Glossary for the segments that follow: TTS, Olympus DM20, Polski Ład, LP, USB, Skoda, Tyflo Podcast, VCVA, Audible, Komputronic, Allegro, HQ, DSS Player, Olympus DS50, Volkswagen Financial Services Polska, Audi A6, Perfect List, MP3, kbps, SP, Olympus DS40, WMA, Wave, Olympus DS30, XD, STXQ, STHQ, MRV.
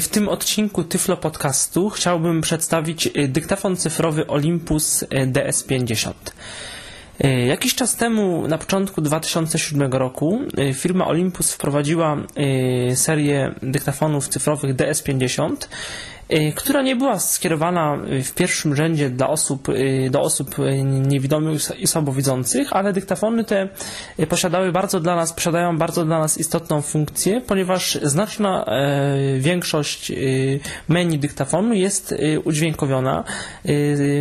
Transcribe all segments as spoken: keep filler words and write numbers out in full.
W tym odcinku Tyflo Podcastu chciałbym przedstawić dyktafon cyfrowy Olympus D S pięćdziesiąt. Jakiś czas temu, na początku dwa tysiące siódmego roku, firma Olympus wprowadziła serię dyktafonów cyfrowych D S pięćdziesiąt, która nie była skierowana w pierwszym rzędzie dla osób, do osób niewidomych i słabowidzących, ale dyktafony te posiadały bardzo dla nas, posiadają bardzo dla nas istotną funkcję, ponieważ znaczna większość menu dyktafonu jest udźwiękowiona.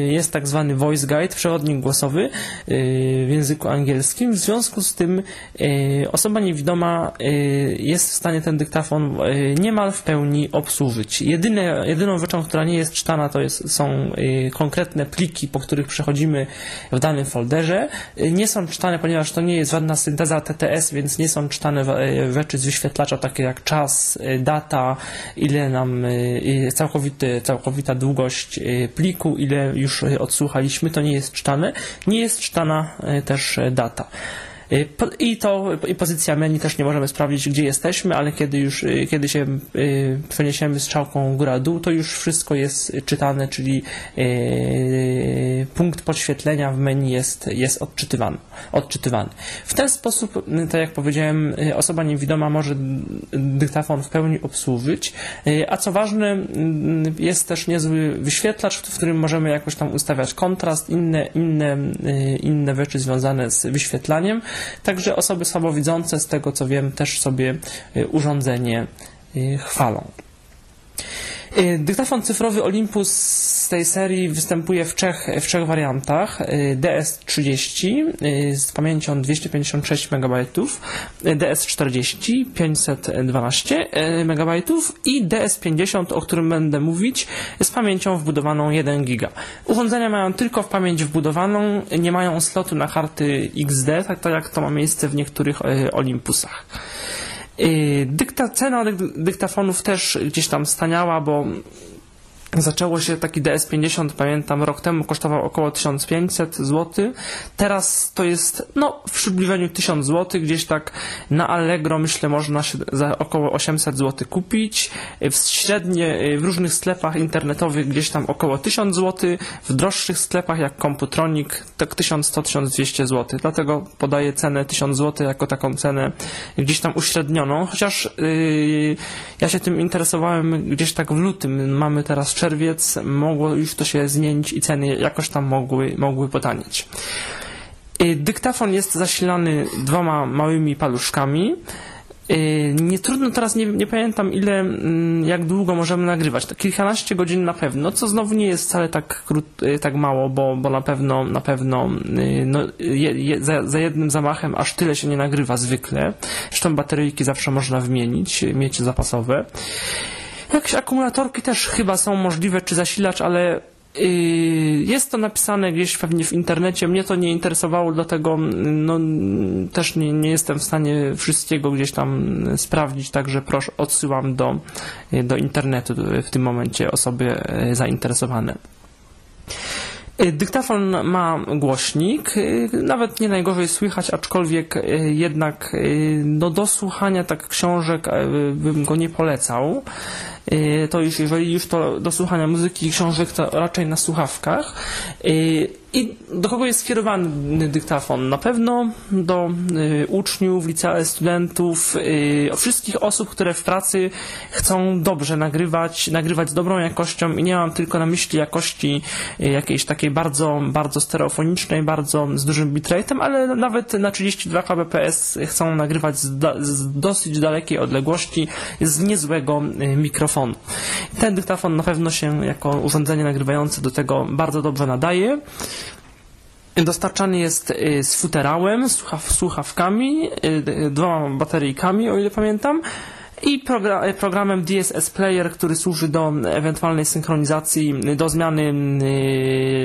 Jest tak zwany voice guide, przewodnik głosowy w języku angielskim. W związku z tym osoba niewidoma jest w stanie ten dyktafon niemal w pełni obsłużyć. Jedyne Jedyną rzeczą, która nie jest czytana, to jest, są y, konkretne pliki, po których przechodzimy w danym folderze. Y, nie są czytane, ponieważ to nie jest żadna synteza T T S, więc nie są czytane y, rzeczy z wyświetlacza, takie jak czas, y, data, ile nam y, całkowity, całkowita długość y, pliku, ile już y, odsłuchaliśmy, to nie jest czytane. Nie jest czytana y, też y, data. I to i pozycja menu też nie możemy sprawdzić, gdzie jesteśmy, ale kiedy już kiedy się przeniesiemy strzałką góra-dół, to już wszystko jest czytane, czyli punkt podświetlenia w menu jest, jest odczytywany, odczytywany. W ten sposób, tak jak powiedziałem, osoba niewidoma może dyktafon w pełni obsłużyć, a co ważne, jest też niezły wyświetlacz, w którym możemy jakoś tam ustawiać kontrast, inne, inne, inne rzeczy związane z wyświetlaniem. Także osoby słabowidzące, z tego co wiem, też sobie urządzenie chwalą. Dyktafon cyfrowy Olympus z tej serii występuje w trzech, w trzech wariantach. D S trzydzieści z pamięcią dwieście pięćdziesiąt sześć megabajtów, D S czterdzieści pięćset dwanaście megabajtów i D S pięćdziesiąt, o którym będę mówić, z pamięcią wbudowaną jeden giga. Urządzenia mają tylko w pamięć wbudowaną, nie mają slotu na karty X D, tak jak to ma miejsce w niektórych Olympusach. Dykta, cena dyktafonów też gdzieś tam staniała, bo zaczęło się taki D S pięćdziesiąt, pamiętam, rok temu kosztował około tysiąc pięćset złotych. Teraz to jest, no, w przybliżeniu tysiąc złotych, gdzieś tak na Allegro, myślę, można się za około osiemset złotych kupić. W średnie, w różnych sklepach internetowych gdzieś tam około tysiąc złotych, w droższych sklepach jak Komputronic tak tysiąc sto do tysiąc dwieście złotych. Dlatego podaję cenę tysiąc złotych jako taką cenę gdzieś tam uśrednioną. Chociaż yy, ja się tym interesowałem gdzieś tak w lutym, mamy teraz czerwiec, mogło już to się zmienić i ceny jakoś tam mogły, mogły potanieć. Dyktafon jest zasilany dwoma małymi paluszkami. Nie trudno teraz, nie, nie pamiętam ile, jak długo możemy nagrywać. Kilkanaście godzin na pewno, co znowu nie jest wcale tak, tak mało, bo, bo na pewno, na pewno no, je, je, za, za jednym zamachem aż tyle się nie nagrywa zwykle. Zresztą bateryjki zawsze można wymienić, mieć zapasowe. Jakieś akumulatorki też chyba są możliwe, czy zasilacz, ale yy, jest to napisane gdzieś pewnie w internecie. Mnie to nie interesowało, dlatego no, też nie, nie jestem w stanie wszystkiego gdzieś tam sprawdzić, także proszę, odsyłam do, do internetu w tym momencie osoby zainteresowane. Dyktafon ma głośnik, nawet nie najgorzej słychać, aczkolwiek jednak no, do słuchania tak książek bym go nie polecał. To już, jeżeli już to do słuchania muzyki i książek, to raczej na słuchawkach. I do kogo jest skierowany dyktafon? Na pewno do y, uczniów, licealnych studentów, y, wszystkich osób, które w pracy chcą dobrze nagrywać, nagrywać z dobrą jakością i nie mam tylko na myśli jakości y, jakiejś takiej bardzo, bardzo stereofonicznej, bardzo z dużym bitrate'em, ale nawet na trzydzieści dwa kilobits chcą nagrywać z, da, z dosyć dalekiej odległości z niezłego y, mikrofonu. Ten dyktafon na pewno się jako urządzenie nagrywające do tego bardzo dobrze nadaje. Dostarczany jest z futerałem, słuchaw, słuchawkami, dwoma bateryjkami, o ile pamiętam, i program, programem D S S Player, który służy do ewentualnej synchronizacji, do zmiany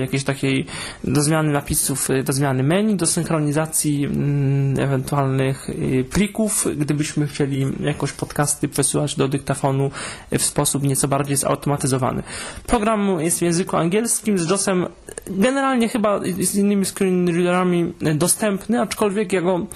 jakiejś takiej, do zmiany napisów, do zmiany menu, do synchronizacji ewentualnych plików, gdybyśmy chcieli jakoś podcasty przesyłać do dyktafonu w sposób nieco bardziej zautomatyzowany. Program jest w języku angielskim z dosem, generalnie chyba z innymi screenreaderami dostępny, aczkolwiek ja go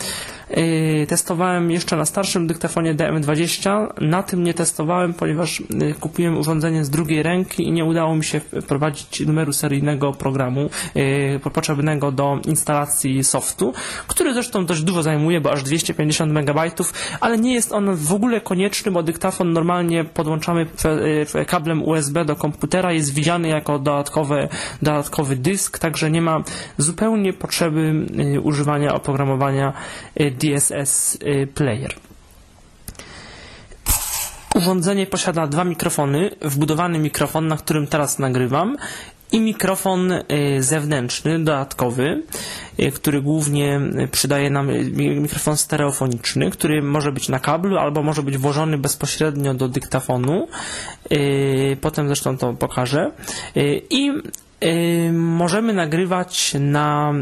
Yy, testowałem jeszcze na starszym dyktafonie D M dwadzieścia, na tym nie testowałem, ponieważ yy, kupiłem urządzenie z drugiej ręki i nie udało mi się wprowadzić numeru seryjnego programu yy, potrzebnego do instalacji softu, który zresztą dość dużo zajmuje, bo aż dwieście pięćdziesiąt megabajtów, ale nie jest on w ogóle konieczny, bo dyktafon normalnie podłączamy kablem U S B do komputera, jest widziany jako dodatkowy, dodatkowy dysk, także nie ma zupełnie potrzeby używania oprogramowania D S S Player. Urządzenie posiada dwa mikrofony, wbudowany mikrofon, na którym teraz nagrywam, i mikrofon zewnętrzny, dodatkowy, który głównie przydaje nam mikrofon stereofoniczny, który może być na kablu albo może być włożony bezpośrednio do dyktafonu. Potem zresztą to pokażę. I możemy nagrywać na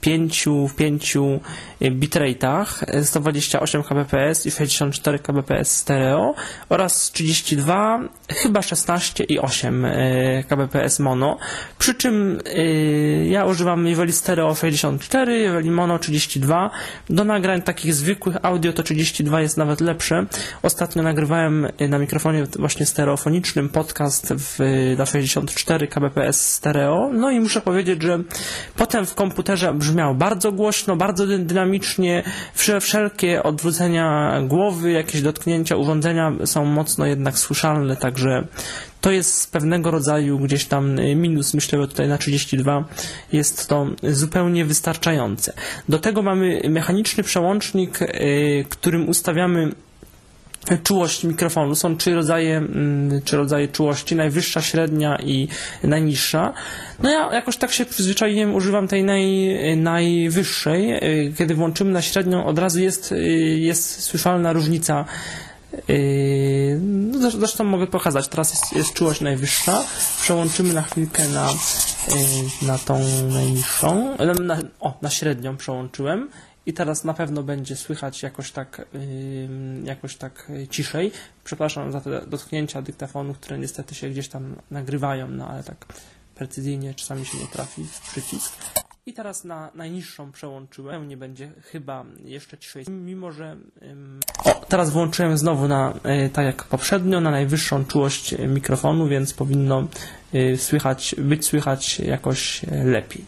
pięciu, pięciu bitrate'ach, sto dwadzieścia osiem kbps i sześćdziesiąt cztery kbps stereo oraz trzydzieści dwa, chyba szesnaście i osiem kbps mono, przy czym ja używam jeżeli stereo sześćdziesiąt cztery, jeżeli mono trzydzieści dwa. Do nagrań takich zwykłych audio to trzydzieści dwa jest nawet lepsze. Ostatnio nagrywałem na mikrofonie właśnie stereofonicznym podcast w, na sześćdziesiąt cztery kbps stereo. No i muszę powiedzieć, że potem w komputerze brzmiał bardzo głośno, bardzo dynamicznie, wszelkie odwrócenia głowy, jakieś dotknięcia urządzenia są mocno jednak słyszalne, także to jest pewnego rodzaju gdzieś tam minus, myślę, że tutaj na trzydzieści dwa jest to zupełnie wystarczające. Do tego mamy mechaniczny przełącznik, którym ustawiamy czułość mikrofonu. Są trzy rodzaje, trzy rodzaje czułości, najwyższa, średnia i najniższa. No ja jakoś tak się przyzwyczaiłem, używam tej naj, najwyższej. Kiedy włączymy na średnią, od razu jest, jest słyszalna różnica. No zresztą mogę pokazać, teraz jest, jest czułość najwyższa. Przełączymy na chwilkę na, na tą najniższą. Na, o, na średnią przełączyłem. I teraz na pewno będzie słychać jakoś tak, yy, jakoś tak ciszej. Przepraszam za te dotknięcia dyktafonu, które niestety się gdzieś tam nagrywają, no ale tak precyzyjnie czasami się nie trafi w przycisk. I teraz na najniższą przełączyłem, nie będzie chyba jeszcze ciszej, mimo że... Yy... O, teraz włączyłem znowu na, yy, tak jak poprzednio, na najwyższą czułość mikrofonu, więc powinno yy, słychać, być słychać jakoś lepiej.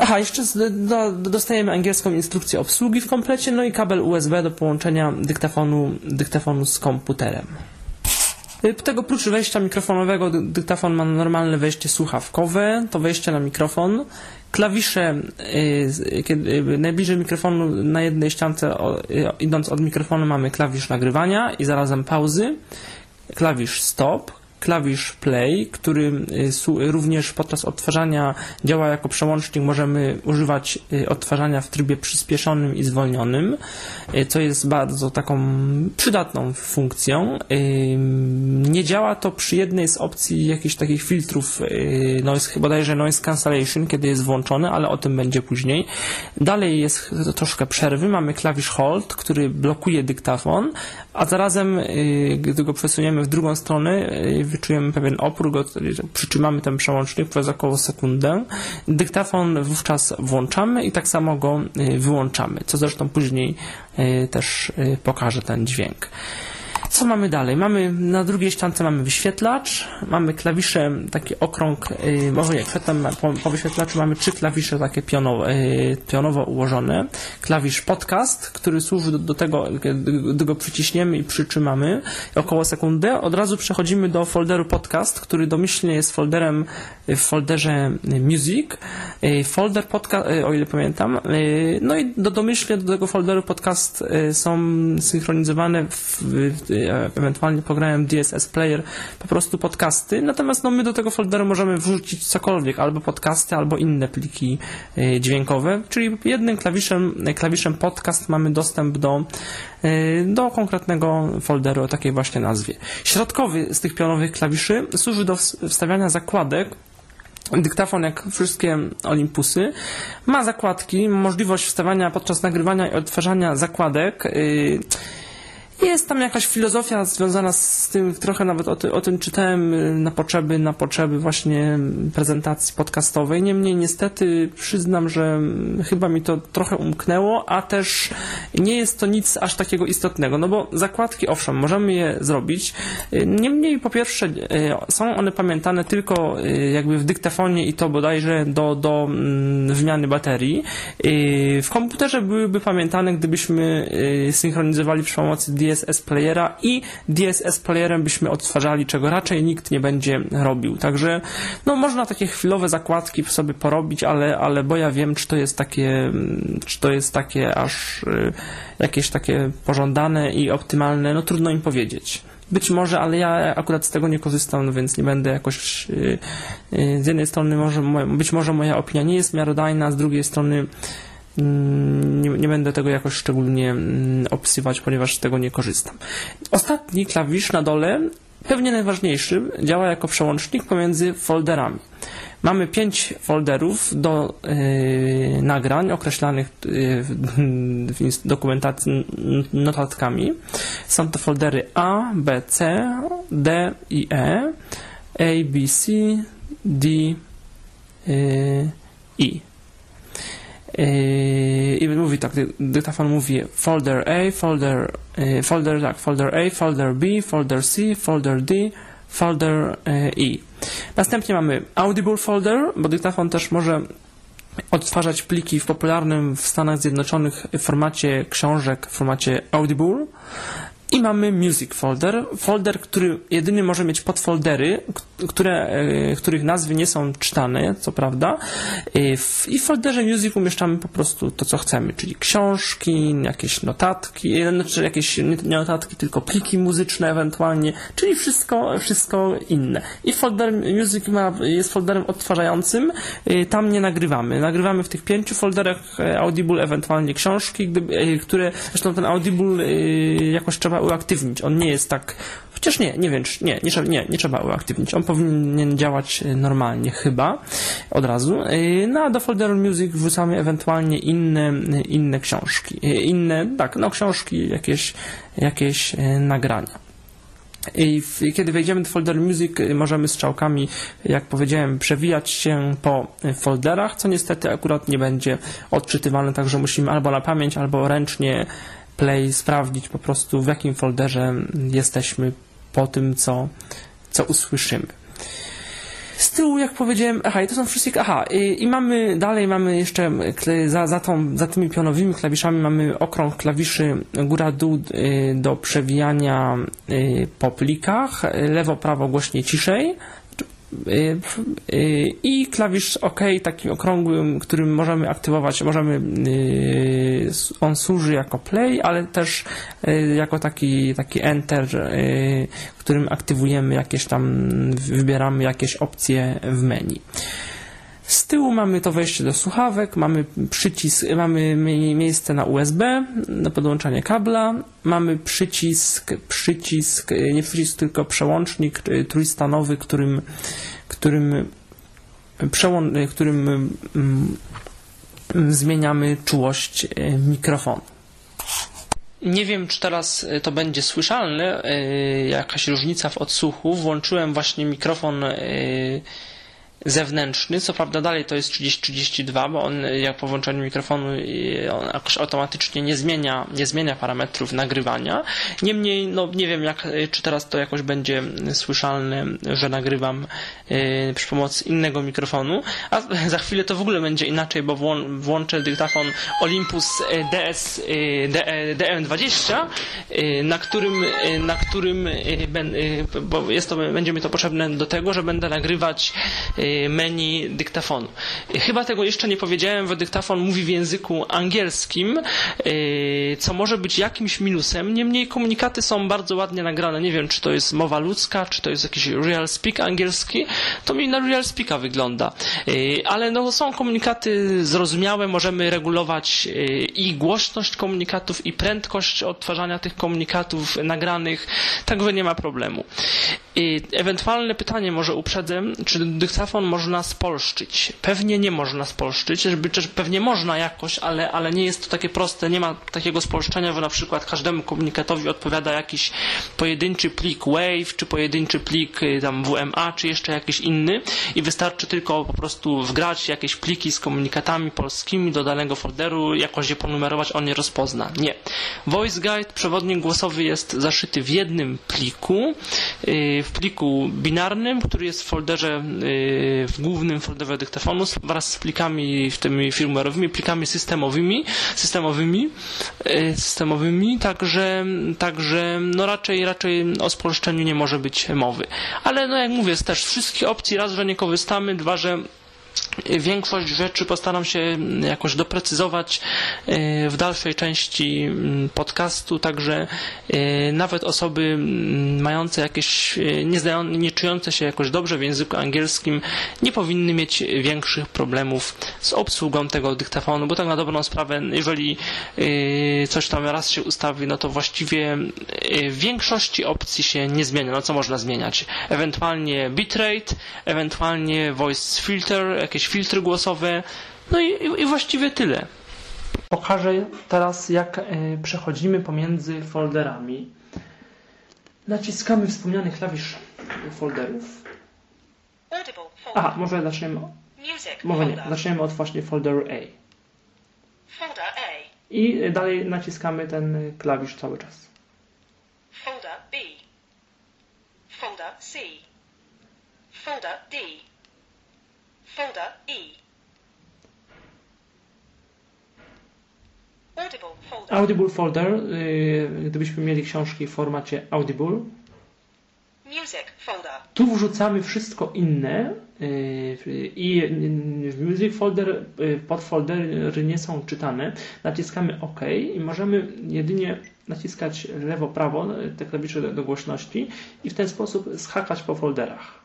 Aha, jeszcze do, dostajemy angielską instrukcję obsługi w komplecie, no i kabel U S B do połączenia dyktafonu, dyktafonu z komputerem. Tego prócz wejścia mikrofonowego dyktafon ma normalne wejście słuchawkowe, to wejście na mikrofon. Klawisze y, kiedy, najbliżej mikrofonu na jednej ściance, o, y, idąc od mikrofonu mamy klawisz nagrywania i zarazem pauzy, klawisz stop, klawisz play, który również podczas odtwarzania działa jako przełącznik, możemy używać odtwarzania w trybie przyspieszonym i zwolnionym, co jest bardzo taką przydatną funkcją. Nie działa to przy jednej z opcji jakichś takich filtrów, noise, bodajże noise cancellation, kiedy jest włączony, ale o tym będzie później. Dalej jest troszkę przerwy, mamy klawisz hold, który blokuje dyktafon, a zarazem gdy go przesuniemy w drugą stronę, wyczujemy pewien opór, go przytrzymamy ten przełącznik przez około sekundę. Dyktafon wówczas włączamy i tak samo go wyłączamy, co zresztą później też pokaże ten dźwięk. Co mamy dalej? Mamy na drugiej ściance mamy wyświetlacz, mamy klawisze, taki okrąg, yy, może nie, przedtem po, po wyświetlaczu mamy trzy klawisze takie pionowo, yy, pionowo ułożone. Klawisz podcast, który służy do, do tego, gdy go przyciśniemy i przytrzymamy około sekundy, od razu przechodzimy do folderu podcast, który domyślnie jest folderem w folderze music, yy, folder podcast, yy, o ile pamiętam, yy, no i do, domyślnie do tego folderu podcast yy, są synchronizowane w, w ewentualnie programem D S S Player po prostu podcasty, natomiast no, my do tego folderu możemy wrzucić cokolwiek, albo podcasty, albo inne pliki dźwiękowe, czyli jednym klawiszem, klawiszem podcast mamy dostęp do, do konkretnego folderu o takiej właśnie nazwie. Środkowy z tych pionowych klawiszy służy do wstawiania zakładek. Dyktafon, jak wszystkie Olympusy, ma zakładki, możliwość wstawiania podczas nagrywania i odtwarzania zakładek. Jest tam jakaś filozofia związana z tym, trochę nawet o, ty, o tym czytałem na potrzeby, na potrzeby właśnie prezentacji podcastowej. Niemniej niestety przyznam, że chyba mi to trochę umknęło, a też nie jest to nic aż takiego istotnego, no bo zakładki, owszem, możemy je zrobić. Niemniej po pierwsze są one pamiętane tylko jakby w dyktafonie i to bodajże do, do wymiany baterii. W komputerze byłyby pamiętane, gdybyśmy synchronizowali przy pomocy D S S Playera i D S S Playerem byśmy odtwarzali, czego raczej nikt nie będzie robił. Także no można takie chwilowe zakładki sobie porobić, ale, ale bo ja wiem, czy to jest takie, czy to jest takie aż jakieś takie pożądane i optymalne, no trudno im powiedzieć. Być może, ale ja akurat z tego nie korzystam, no więc nie będę jakoś... Yy, yy, z jednej strony może, być może moja opinia nie jest miarodajna, z drugiej strony yy, nie, nie będę tego jakoś szczególnie yy, opisywać, ponieważ z tego nie korzystam. Ostatni klawisz na dole, pewnie najważniejszy, działa jako przełącznik pomiędzy folderami. Mamy pięć folderów do yy, nagrań określanych yy, w dokumentacji notatkami. Są to foldery A, B, C, D i E, A, B, C, D, yy, I. I mówi tak, dyktafon mówi folder A, folder, yy, folder, tak, folder A, folder B, folder C, folder D, folder E. Następnie mamy Audible folder, bo dyktafon też może odtwarzać pliki w popularnym w Stanach Zjednoczonych formacie książek, w formacie Audible. I mamy Music folder, folder, który jedyny może mieć podfoldery, które, których nazwy nie są czytane, co prawda. I w folderze Music umieszczamy po prostu to, co chcemy, czyli książki, jakieś notatki, znaczy jakieś nie notatki, tylko pliki muzyczne ewentualnie, czyli wszystko, wszystko inne. I folder Music ma, jest folderem odtwarzającym, tam nie nagrywamy. Nagrywamy w tych pięciu folderach Audible, ewentualnie książki, gdyby, które, zresztą ten Audible jakoś trzeba uaktywnić. On nie jest tak... Chociaż nie, nie wiem, nie, nie, nie, nie trzeba uaktywnić. On powinien działać normalnie chyba od razu. No a do folderu Music wrzucamy ewentualnie inne, inne książki. Inne, tak, no książki, jakieś, jakieś nagrania. I kiedy wejdziemy do folderu Music, możemy strzałkami, jak powiedziałem, przewijać się po folderach, co niestety akurat nie będzie odczytywane, także musimy albo na pamięć, albo ręcznie play, sprawdzić po prostu, w jakim folderze jesteśmy po tym, co, co usłyszymy. Z tyłu, jak powiedziałem, aha, i to są wszystkie, aha, i, i mamy, dalej mamy jeszcze, za, za, tą, za tymi pionowymi klawiszami mamy okrąg klawiszy góra-dół y, do przewijania y, po plikach, lewo-prawo głośniej, ciszej, i klawisz OK, taki okrągły, którym możemy aktywować, możemy, on służy jako play, ale też jako taki, taki enter, którym aktywujemy jakieś tam, wybieramy jakieś opcje w menu. Z tyłu mamy to wejście do słuchawek, mamy przycisk, mamy miejsce na U S B, na podłączanie kabla, mamy przycisk, przycisk, nie przycisk, tylko przełącznik trójstanowy, którym, którym, przełą- którym zmieniamy czułość mikrofonu. Nie wiem, czy teraz to będzie słyszalne, jakaś różnica w odsłuchu. Włączyłem właśnie mikrofon zewnętrzny, co prawda dalej to jest trzydzieści trzydzieści dwa, bo on jak po włączeniu mikrofonu on jakoś automatycznie nie zmienia, nie zmienia parametrów nagrywania. Niemniej, no nie wiem, jak, czy teraz to jakoś będzie słyszalne, że nagrywam y, przy pomocy innego mikrofonu, a za chwilę to w ogóle będzie inaczej, bo włą- włączę dyktafon Olympus D S, y, D, D M dwadzieścia, y, na którym, y, na którym y, ben, y, bo jest to, będzie mi to potrzebne do tego, że będę nagrywać y, menu dyktafonu. Chyba tego jeszcze nie powiedziałem, bo dyktafon mówi w języku angielskim, co może być jakimś minusem, niemniej komunikaty są bardzo ładnie nagrane. Nie wiem, czy to jest mowa ludzka, czy to jest jakiś real speak angielski, to mi na real speaka wygląda. Ale no, są komunikaty zrozumiałe, możemy regulować i głośność komunikatów, i prędkość odtwarzania tych komunikatów nagranych, także nie ma problemu. Ewentualne pytanie może uprzedzę, czy dyktafon można spolszczyć? Pewnie nie można spolszczyć, żeby, czy pewnie można jakoś, ale, ale nie jest to takie proste, nie ma takiego spolszczenia, że na przykład każdemu komunikatowi odpowiada jakiś pojedynczy plik Wave, czy pojedynczy plik tam W M A, czy jeszcze jakiś inny i wystarczy tylko po prostu wgrać jakieś pliki z komunikatami polskimi do danego folderu, jakoś je ponumerować, on je rozpozna. Nie. Voice Guide, przewodnik głosowy jest zaszyty w jednym pliku, w pliku binarnym, który jest w folderze, w głównym folderze dyktafonu wraz z plikami tymi firmware'owymi, plikami systemowymi, systemowymi, systemowymi, także, także no raczej, raczej o spolszczeniu nie może być mowy. Ale no jak mówię, jest też wszystkich opcji, raz, że nie korzystamy, dwa, że większość rzeczy postaram się jakoś doprecyzować w dalszej części podcastu, także nawet osoby mające jakieś, nie, zdają, nie czujące się jakoś dobrze w języku angielskim nie powinny mieć większych problemów z obsługą tego dyktafonu, bo tak na dobrą sprawę, jeżeli coś tam raz się ustawi, no to właściwie w większości opcji się nie zmienia. No co można zmieniać? Ewentualnie bitrate, ewentualnie voice filter, jakieś filtry głosowe, no i, i właściwie tyle. Pokażę teraz, jak przechodzimy pomiędzy folderami. Naciskamy wspomniany klawisz folderów. Aha, może zaczniemy, może nie, zaczniemy od właśnie folderu A. I dalej naciskamy ten klawisz cały czas. Folder B. Folder C. Folder D. Folder E. Audible folder. Audible folder, gdybyśmy mieli książki w formacie Audible. Music folder. Tu wrzucamy wszystko inne i w music folder podfoldery nie są czytane. Naciskamy OK i możemy jedynie naciskać lewo-prawo te klawisze do głośności i w ten sposób skakać po folderach.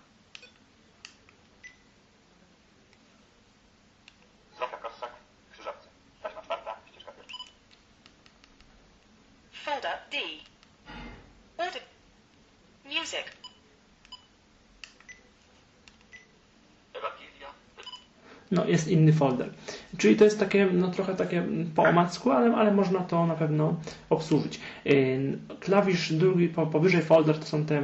No, jest inny folder. Czyli to jest takie, no trochę takie po omacku, ale, ale można to na pewno obsłużyć. Klawisz drugi powyżej folder to są te,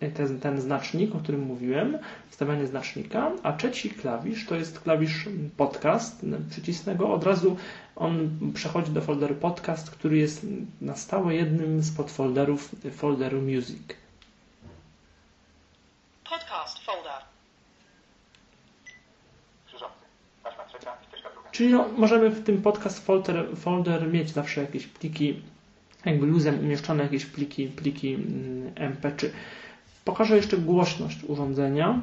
te, ten znacznik, o którym mówiłem, wstawianie znacznika, a trzeci klawisz to jest klawisz podcast. Przycisnę go, od razu on przechodzi do folderu podcast, który jest na stałe jednym z podfolderów folderu music. Podcast folder. Czyli no, możemy w tym podcast folder, folder mieć zawsze jakieś pliki, jakby luzem umieszczone jakieś pliki, pliki M P trzy. Pokażę jeszcze głośność urządzenia.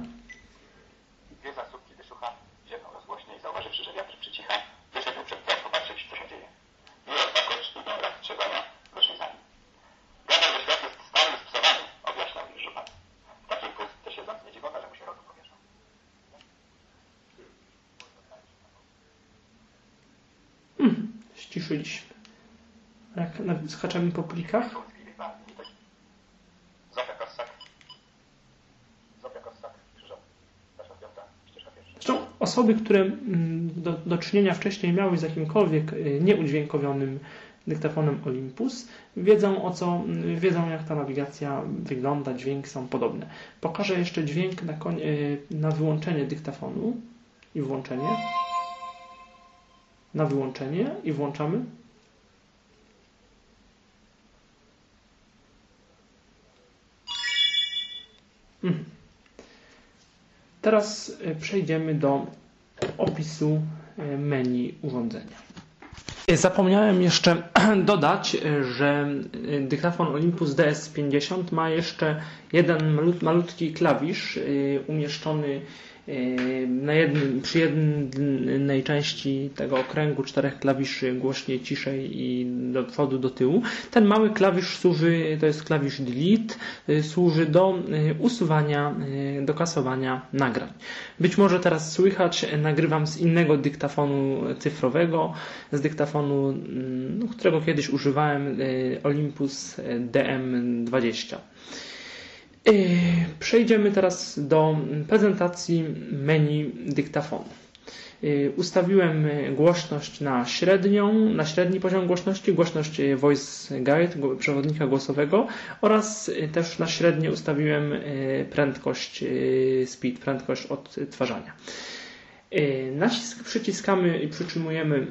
Dwie zasłówki wysłucha, jedną rozgłośnie i zauważywszy, że wiatr przycicha, wyszedł przed wiatr popatrzeć, co się dzieje. Jest zakończny dobra, trzeba na gośnicami. Gadał do światła z stałym psowami, objaśniał już żupan. W takiej pozycji się nie dziwota, że mu się rogu powierzał. Ściszyliśmy. Jak skaczemy po plikach. Zresztą osoby, które do, do czynienia wcześniej miały z jakimkolwiek nieudźwiękowionym dyktafonem Olympus, wiedzą o co, wiedzą jak ta nawigacja wygląda, dźwięki są podobne. Pokażę jeszcze dźwięk na, koń, na wyłączenie dyktafonu i włączenie. Na wyłączenie i włączamy. Mhm. Teraz przejdziemy do opisu menu urządzenia. Zapomniałem jeszcze dodać, że dyktafon Olympus D S pięćdziesiąt ma jeszcze jeden malutki klawisz umieszczony na jednym, przy jednej części tego okręgu czterech klawiszy głośniej, ciszej i do przodu, do tyłu. Ten mały klawisz służy, to jest klawisz delete, służy do usuwania, do kasowania nagrań. Być może teraz słychać, nagrywam z innego dyktafonu cyfrowego, z dyktafonu, którego kiedyś używałem, Olympus D M dwadzieścia. Przejdziemy teraz do prezentacji menu dyktafonu. Ustawiłem głośność na średnią, na średni poziom głośności, głośność voice guide, przewodnika głosowego, oraz też na średnie ustawiłem prędkość speed, prędkość odtwarzania. Nacisk przyciskamy i przytrzymujemy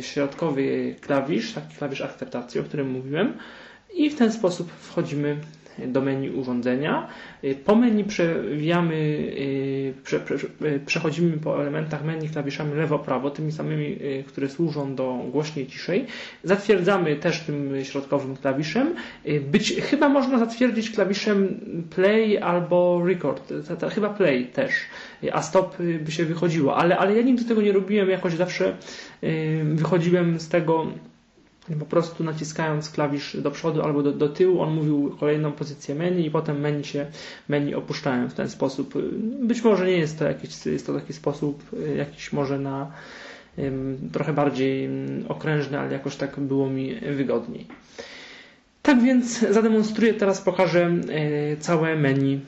środkowy klawisz, taki klawisz akceptacji, o którym mówiłem, i w ten sposób wchodzimy do menu urządzenia. Po menu przewijamy, prze, prze, przechodzimy po elementach menu klawiszami lewo-prawo, tymi samymi, które służą do głośniej, ciszej. Zatwierdzamy też tym środkowym klawiszem. Być, chyba można zatwierdzić klawiszem play albo record, ta, ta, chyba play też, a stop by się wychodziło, ale, ale ja nigdy tego nie robiłem, jakoś zawsze wychodziłem z tego, po prostu naciskając klawisz do przodu albo do, do tyłu, on mówił kolejną pozycję menu i potem menu się menu opuszczałem w ten sposób. Być może nie jest to jakiś, jest to taki sposób, jakiś może na trochę bardziej okrężny, ale jakoś tak było mi wygodniej. Tak więc zademonstruję, teraz pokażę całe menu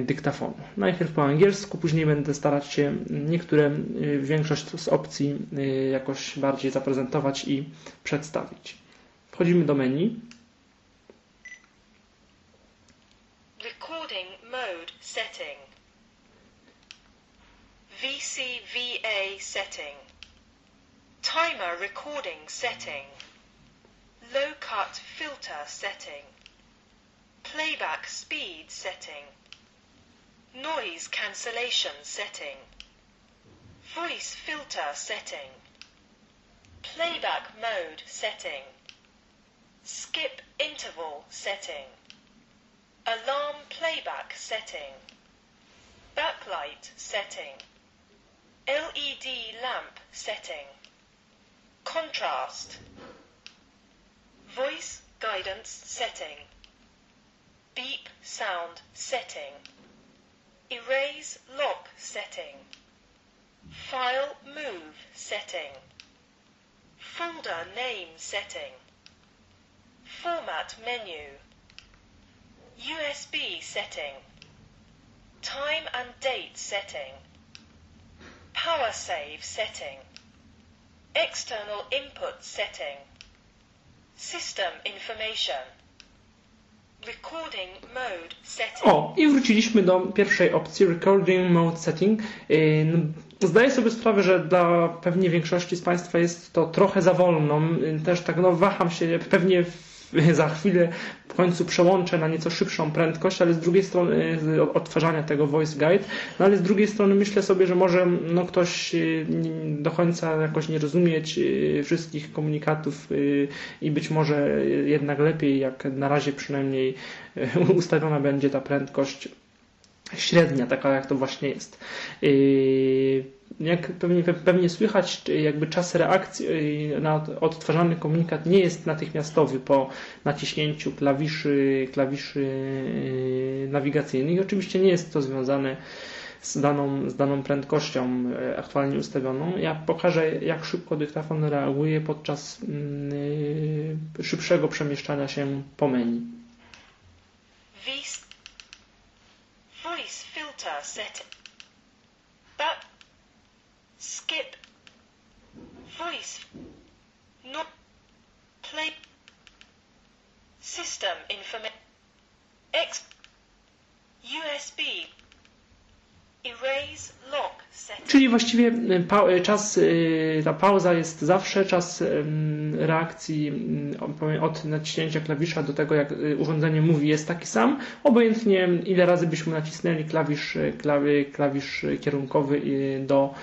dyktafonu. Najpierw po angielsku, później będę starać się niektóre, większość z opcji jakoś bardziej zaprezentować i przedstawić. Wchodzimy do menu. Recording mode setting. V C V A setting. Timer recording setting. Low cut filter setting, playback speed setting, noise cancellation setting, voice filter setting, playback mode setting, skip interval setting, alarm playback setting, backlight setting, L E D lamp setting, contrast, voice guidance setting, beep sound setting, erase lock setting, file move setting, folder name setting, format menu, U S B setting, time and date setting, power save setting, external input setting, system information, recording mode setting. O, i wróciliśmy do pierwszej opcji, recording mode setting. Zdaję sobie sprawę, że dla pewnie większości z Państwa jest to trochę za wolno. Też tak, no, waham się, pewnie za chwilę w końcu przełączę na nieco szybszą prędkość, ale z drugiej strony odtwarzania tego voice guide, no ale z drugiej strony myślę sobie, że może no, ktoś do końca jakoś nie rozumieć wszystkich komunikatów i być może jednak lepiej, jak na razie przynajmniej ustawiona będzie ta prędkość średnia, taka jak to właśnie jest. Jak pewnie, pewnie słychać, jakby czas reakcji na odtwarzany komunikat nie jest natychmiastowy po naciśnięciu klawiszy, klawiszy nawigacyjnych. Oczywiście nie jest to związane z daną, z daną prędkością aktualnie ustawioną. Ja pokażę, jak szybko dyktafon reaguje podczas szybszego przemieszczania się po menu. Voice filter set. Back. Skip. Voice. Not. Play. System information. X. U S B. Erase lock setting. Czyli właściwie czas, ta pauza jest zawsze, czas reakcji od naciśnięcia klawisza do tego, jak urządzenie mówi, jest taki sam, obojętnie ile razy byśmy nacisnęli klawisz, klawisz, klawisz kierunkowy do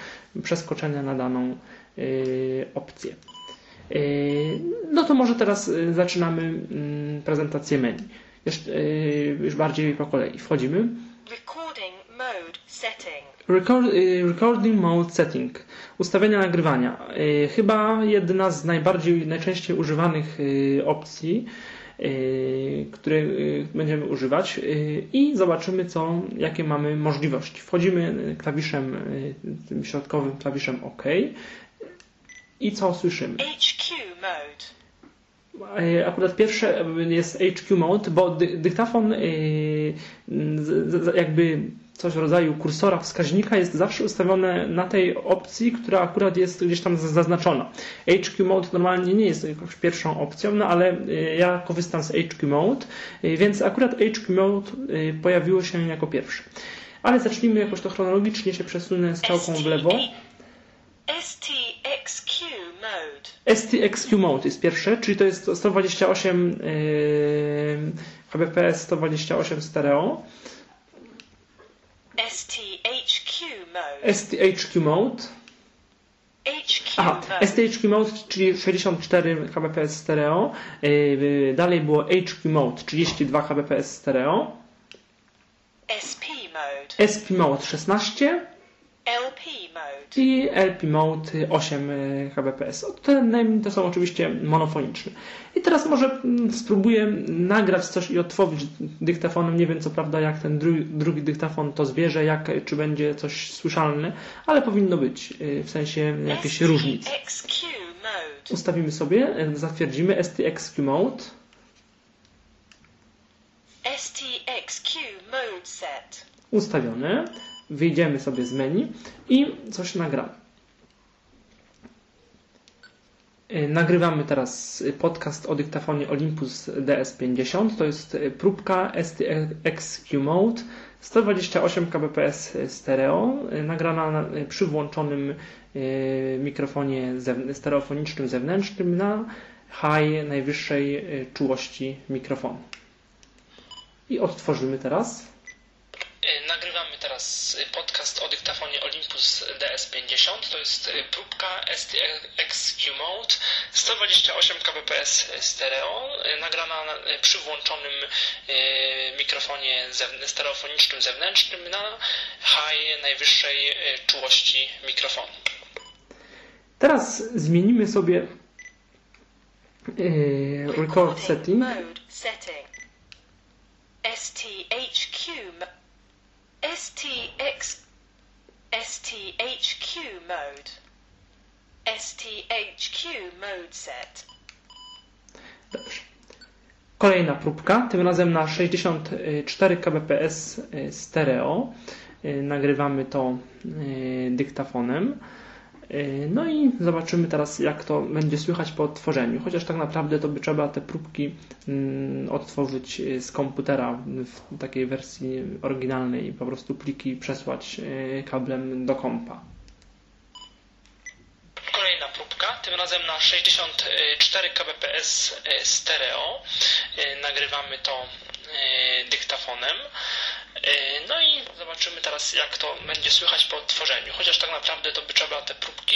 przeskoczenia na daną opcję. No to może teraz zaczynamy prezentację menu. Już bardziej po kolei. Wchodzimy. Mode setting. Record, recording mode setting. Ustawienia nagrywania. Chyba jedna z najbardziej, najczęściej używanych opcji, które będziemy używać, i zobaczymy, co, jakie mamy możliwości. Wchodzimy klawiszem, tym środkowym klawiszem OK i co słyszymy? H Q mode. Akurat pierwsze jest H Q mode, bo dy, dyktafon jakby coś w rodzaju kursora wskaźnika jest zawsze ustawione na tej opcji, która akurat jest gdzieś tam zaznaczona. H Q mode normalnie nie jest jakąś pierwszą opcją, no ale ja korzystam z H Q mode, więc akurat H Q mode pojawiło się jako pierwsze. Ale zacznijmy jakoś to chronologicznie, się przesunę strzałką w lewo. S T X Q mode. S T X Q mode jest pierwsze, czyli to jest sto dwadzieścia osiem kbps, sto dwadzieścia osiem stereo. S T H Q mode. S T H Q mode. Aha, S T H Q mode, czyli sześćdziesiąt cztery kbps stereo. Dalej było H Q mode, trzydzieści dwa kbps stereo. S P mode. S P mode szesnaście. L P mode. I L P mode osiem kbps. Te są oczywiście monofoniczne. I teraz może spróbuję nagrać coś i odtworzyć dyktafonem. Nie wiem co prawda jak ten drugi, drugi dyktafon to zbierze, jak, czy będzie coś słyszalne, ale powinno być w sensie jakiejś różnicy. S T X Q mode. Ustawimy sobie, zatwierdzimy S T X Q mode. S T X Q mode set. Ustawione. Wyjdziemy sobie z menu i coś nagramy. Nagrywamy teraz podcast o dyktafonie Olympus D S pięćdziesiąt. To jest próbka S T X Q mode sto dwadzieścia osiem kbps stereo, nagrana przy włączonym mikrofonie stereofonicznym zewnętrznym na high najwyższej czułości mikrofonu. I odtworzymy teraz. Nagrywamy teraz podcast o dyktafonie Olympus D S pięćdziesiąt. To jest próbka S T X Q mode sto dwadzieścia osiem kbps stereo, nagrana przy włączonym mikrofonie stereofonicznym zewnętrznym na high najwyższej czułości mikrofonu. Teraz zmienimy sobie record setting. S T H Q S T X S T H Q mode. S T H Q mode set. Dobrze. Kolejna próbka, tym razem na sześćdziesiąt cztery kbps stereo. Nagrywamy to dyktafonem. No i zobaczymy teraz, jak to będzie słychać po odtworzeniu, chociaż tak naprawdę to by trzeba te próbki odtworzyć z komputera w takiej wersji oryginalnej i po prostu pliki przesłać kablem do kompa. Kolejna próbka, tym razem na sześćdziesiąt cztery kbps stereo. Nagrywamy to dyktafonem. No i zobaczymy teraz, jak to będzie słychać po odtworzeniu, chociaż tak naprawdę to by trzeba te próbki...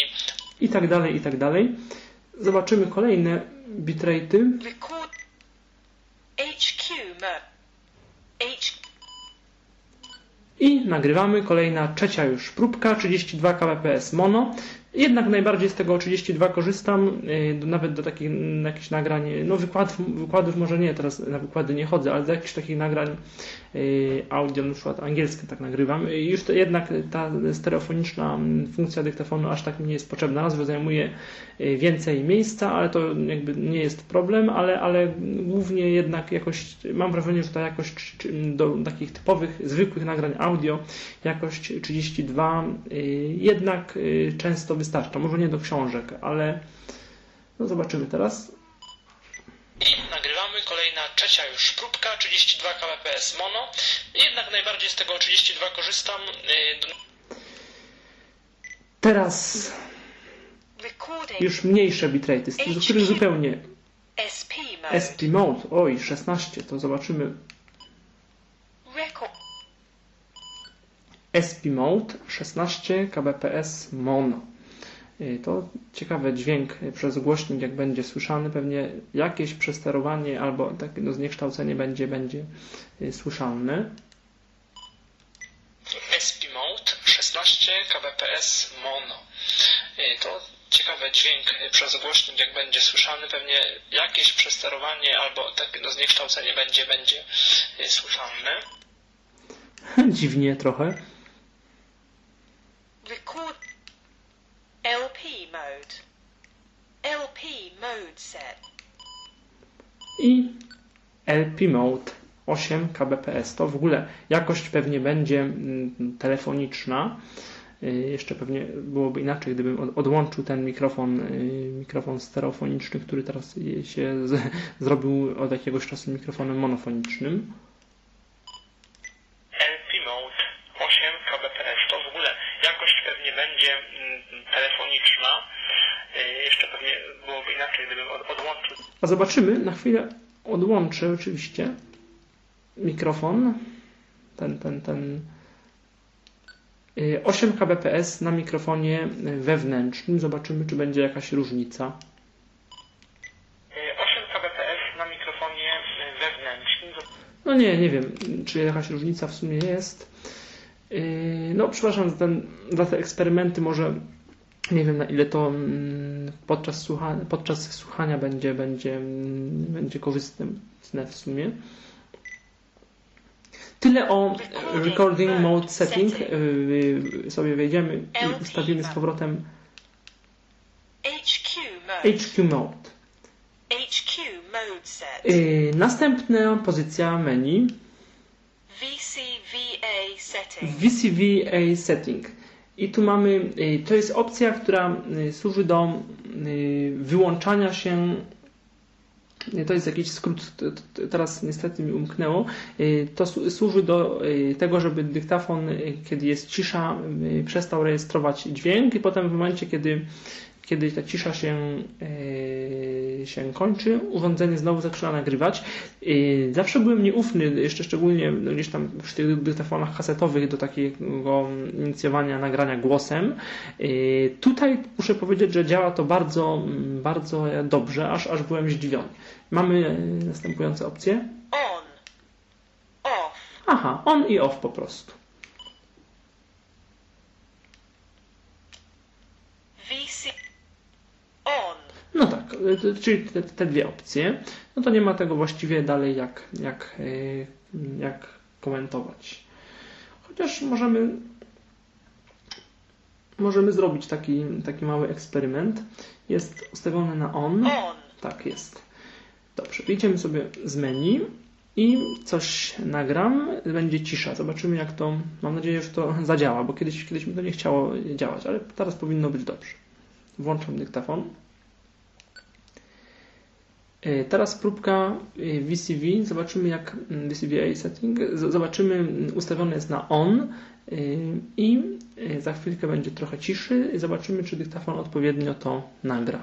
I tak dalej, i tak dalej. Zobaczymy kolejne bitrate'y. Record... H Q. H... I nagrywamy kolejna, trzecia już próbka, trzydzieści dwa kbps mono. Jednak najbardziej z tego trzydzieści dwa korzystam, do, nawet do takich jakichś nagrań, no wykładów, wykładów może nie, teraz na wykłady nie chodzę, ale do jakichś takich nagrań y, audio, na przykład angielskie tak nagrywam. I już to, jednak ta stereofoniczna funkcja dyktafonu aż tak mi nie jest potrzebna, raz zajmuje więcej miejsca, ale to jakby nie jest problem, ale, ale głównie jednak jakoś, mam wrażenie, że ta jakość do takich typowych, zwykłych nagrań audio, jakość trzydzieści dwa y, jednak y, często wystarcza. Może nie do książek, ale no zobaczymy teraz. I nagrywamy kolejna, trzecia już próbka, trzydzieści dwa kbps mono. Jednak najbardziej z tego trzydzieści dwa korzystam. Teraz już mniejsze bitrate'y, z których zupełnie... S P mode. S P mode. Oj, szesnaście, to zobaczymy. S P mode, szesnaście kbps mono. To ciekawy dźwięk przez głośnik, jak będzie słyszany, pewnie jakieś przesterowanie albo takie no, zniekształcenie będzie, będzie słyszalne. S P mode szesnaście kbps mono. To ciekawy dźwięk przez głośnik, jak będzie słyszany, pewnie jakieś przesterowanie albo takie no, zniekształcenie będzie, będzie słyszalne. Dziwnie trochę. Record. L P mode. L P mode set. i L P mode osiem kilobitów per sekundę. To w ogóle jakość pewnie będzie telefoniczna. Jeszcze pewnie byłoby inaczej, gdybym odłączył ten mikrofon, mikrofon stereofoniczny, który teraz się z, zrobił od jakiegoś czasu mikrofonem monofonicznym. L P mode osiem kilobitów per sekundę. To w ogóle jakość pewnie będzie telefoniczna. Jeszcze pewnie byłoby inaczej, gdybym odłączył. A zobaczymy, na chwilę odłączę oczywiście mikrofon, ten, ten, ten osiem kilobitów per sekundę na mikrofonie wewnętrznym. Zobaczymy, czy będzie jakaś różnica. osiem kilobitów per sekundę na mikrofonie wewnętrznym. No nie, nie wiem, czy jakaś różnica w sumie jest. No przepraszam za, ten, za te eksperymenty, może nie wiem, na ile to podczas słuchania, podczas słuchania będzie, będzie, będzie korzystne w sumie. Tyle o Recording Mode Setting. Sobie wejdziemy i ustawimy z powrotem H Q Mode. Następna pozycja menu V C V A Setting. I tu mamy, to jest opcja, która służy do wyłączania się. To jest jakiś skrót, teraz niestety mi umknęło. To służy do tego, żeby dyktafon, kiedy jest cisza, przestał rejestrować dźwięk i potem w momencie, kiedy, kiedy ta cisza się, się kończy, urządzenie znowu zaczyna nagrywać. Zawsze byłem nieufny, jeszcze szczególnie gdzieś tam przy tych dyktafonach kasetowych, do takiego inicjowania nagrania głosem. Tutaj muszę powiedzieć, że działa to bardzo, bardzo dobrze, aż, aż byłem zdziwiony. Mamy następujące opcje. On, off. Aha, on i off po prostu. No tak, czyli te, te dwie opcje. No to nie ma tego właściwie dalej jak, jak, jak komentować. Chociaż możemy, możemy zrobić taki, taki mały eksperyment. Jest ustawione na on. on. Tak jest. Dobrze, idziemy sobie z menu i coś nagram. Będzie cisza. Zobaczymy jak to, mam nadzieję, że to zadziała, bo kiedyś, kiedyś mi to nie chciało działać, ale teraz powinno być dobrze. Włączam dyktafon. Teraz próbka V C V, zobaczymy jak V C V A setting, zobaczymy, ustawione jest na on i za chwilkę będzie trochę ciszy i zobaczymy, czy dyktafon odpowiednio to nagra.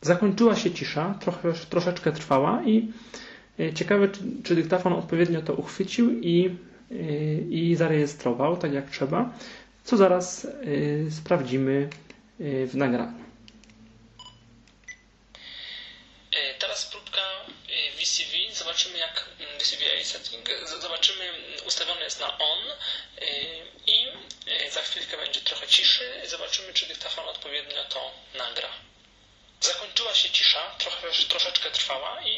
Zakończyła się cisza, trochę, troszeczkę trwała i ciekawe, czy, czy dyktafon odpowiednio to uchwycił i, i zarejestrował tak jak trzeba, co zaraz y, sprawdzimy y, w nagraniu. Teraz próbka V C V, zobaczymy jak V C V A setting, zobaczymy, ustawiony jest na on i za chwilkę będzie trochę ciszy, zobaczymy, czy dyktafon odpowiednio to nagra. Zakończyła się cisza, trochę, troszeczkę trwała i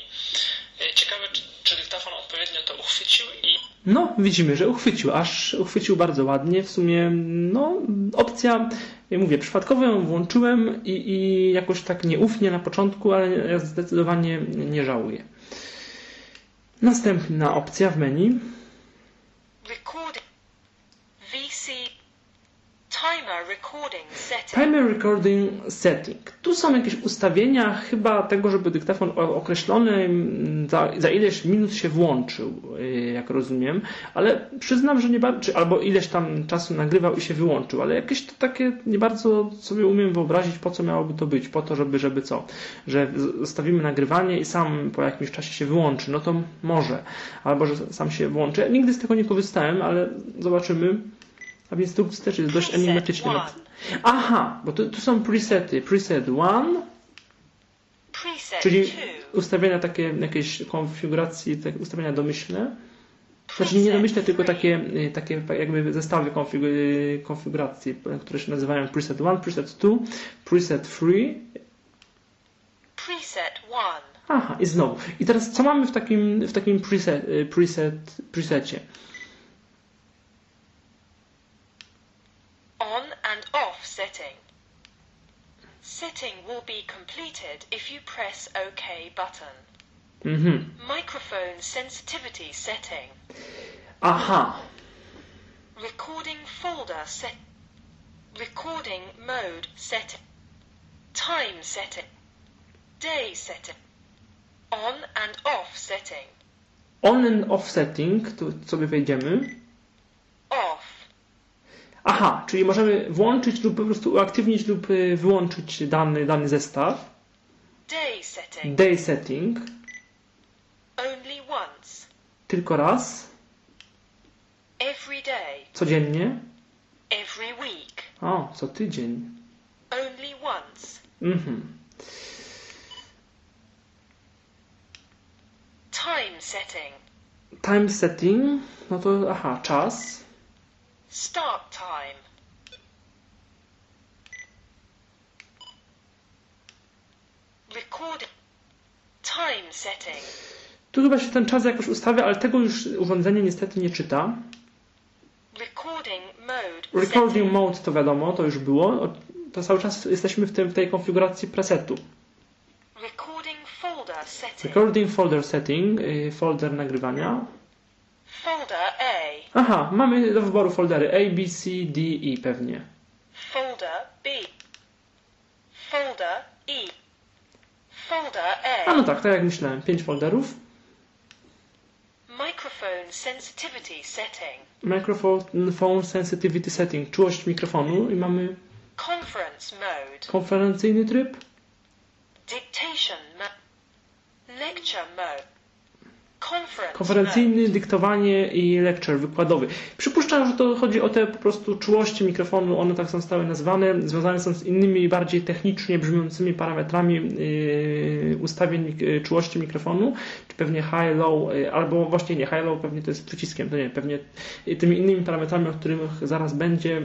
ciekawe, czy, czy dyktafon odpowiednio to uchwycił i... No, widzimy, że uchwycił, aż uchwycił bardzo ładnie. W sumie, no, opcja, ja mówię, przypadkowo ją włączyłem i, i jakoś tak nieufnie na początku, ale ja zdecydowanie nie żałuję. Następna opcja w menu. Recording V C Timer recording, Timer recording setting. Tu są jakieś ustawienia chyba tego, żeby dyktafon określony za, za ileś minut się włączył, jak rozumiem, ale przyznam, że nie bardzo, albo ileś tam czasu nagrywał i się wyłączył, ale jakieś to takie nie bardzo sobie umiem wyobrazić, po co miałoby to być, po to, żeby, żeby co, że zostawimy nagrywanie i sam po jakimś czasie się wyłączy, no to może, albo że sam się włączy. Ja nigdy z tego nie korzystałem, ale zobaczymy. A więc tu też jest dość enigmatyczny. Aha, bo tu, tu są presety. Preset jeden, preset czyli dwa. Ustawienia takie, jakieś konfiguracji, te ustawienia domyślne. Znaczy nie domyślne, tylko takie, takie jakby zestawy konfig konfiguracji, które się nazywają preset jeden, preset dwa, preset trzy. Preset jeden. Aha, i znowu. I teraz co mamy w takim, w takim preset, preset, presecie? and off setting. Setting will be completed if you press OK button. Mhm. Microphone sensitivity setting. Aha. Recording folder set. Recording mode setting. Time setting. Day setting. On and off setting. On and off setting, tu sobie wejdziemy. Off. Aha, czyli możemy włączyć lub po prostu uaktywnić lub wyłączyć dany, dany zestaw. Day setting. Day setting. Only once. Tylko raz. Every day. Codziennie. Every week. O, co tydzień. Only once. Mhm. Time setting. Time setting. No to, aha, czas. Start time. Record. Time setting. Tu chyba się ten czas jakoś ustawia, ale tego już urządzenie niestety nie czyta. Recording mode. Recording mode to wiadomo, to już było. To cały czas jesteśmy w, tym, w tej konfiguracji presetu. Recording folder setting. Recording folder setting, folder nagrywania. Folder A. Aha, mamy do wyboru foldery A, B, C, D, E pewnie. Folder B. Folder E. Folder A. A no tak, tak jak myślałem, pięć folderów. Microphone sensitivity setting. Microphone sensitivity setting. Czułość mikrofonu i mamy conference mode. Konferencyjny tryb. Dictation mode. Lecture mode. Conference konferencyjny, mode. Dyktowanie i lecture wykładowy. Przypuszczam, że to chodzi o te po prostu czułości mikrofonu, one tak są stałe nazwane, związane są z innymi bardziej technicznie brzmiącymi parametrami yy, ustawień yy, czułości mikrofonu, czy pewnie high, low, yy, albo właśnie nie, high, low pewnie to jest przyciskiem, to nie, pewnie tymi innymi parametrami, o których zaraz będzie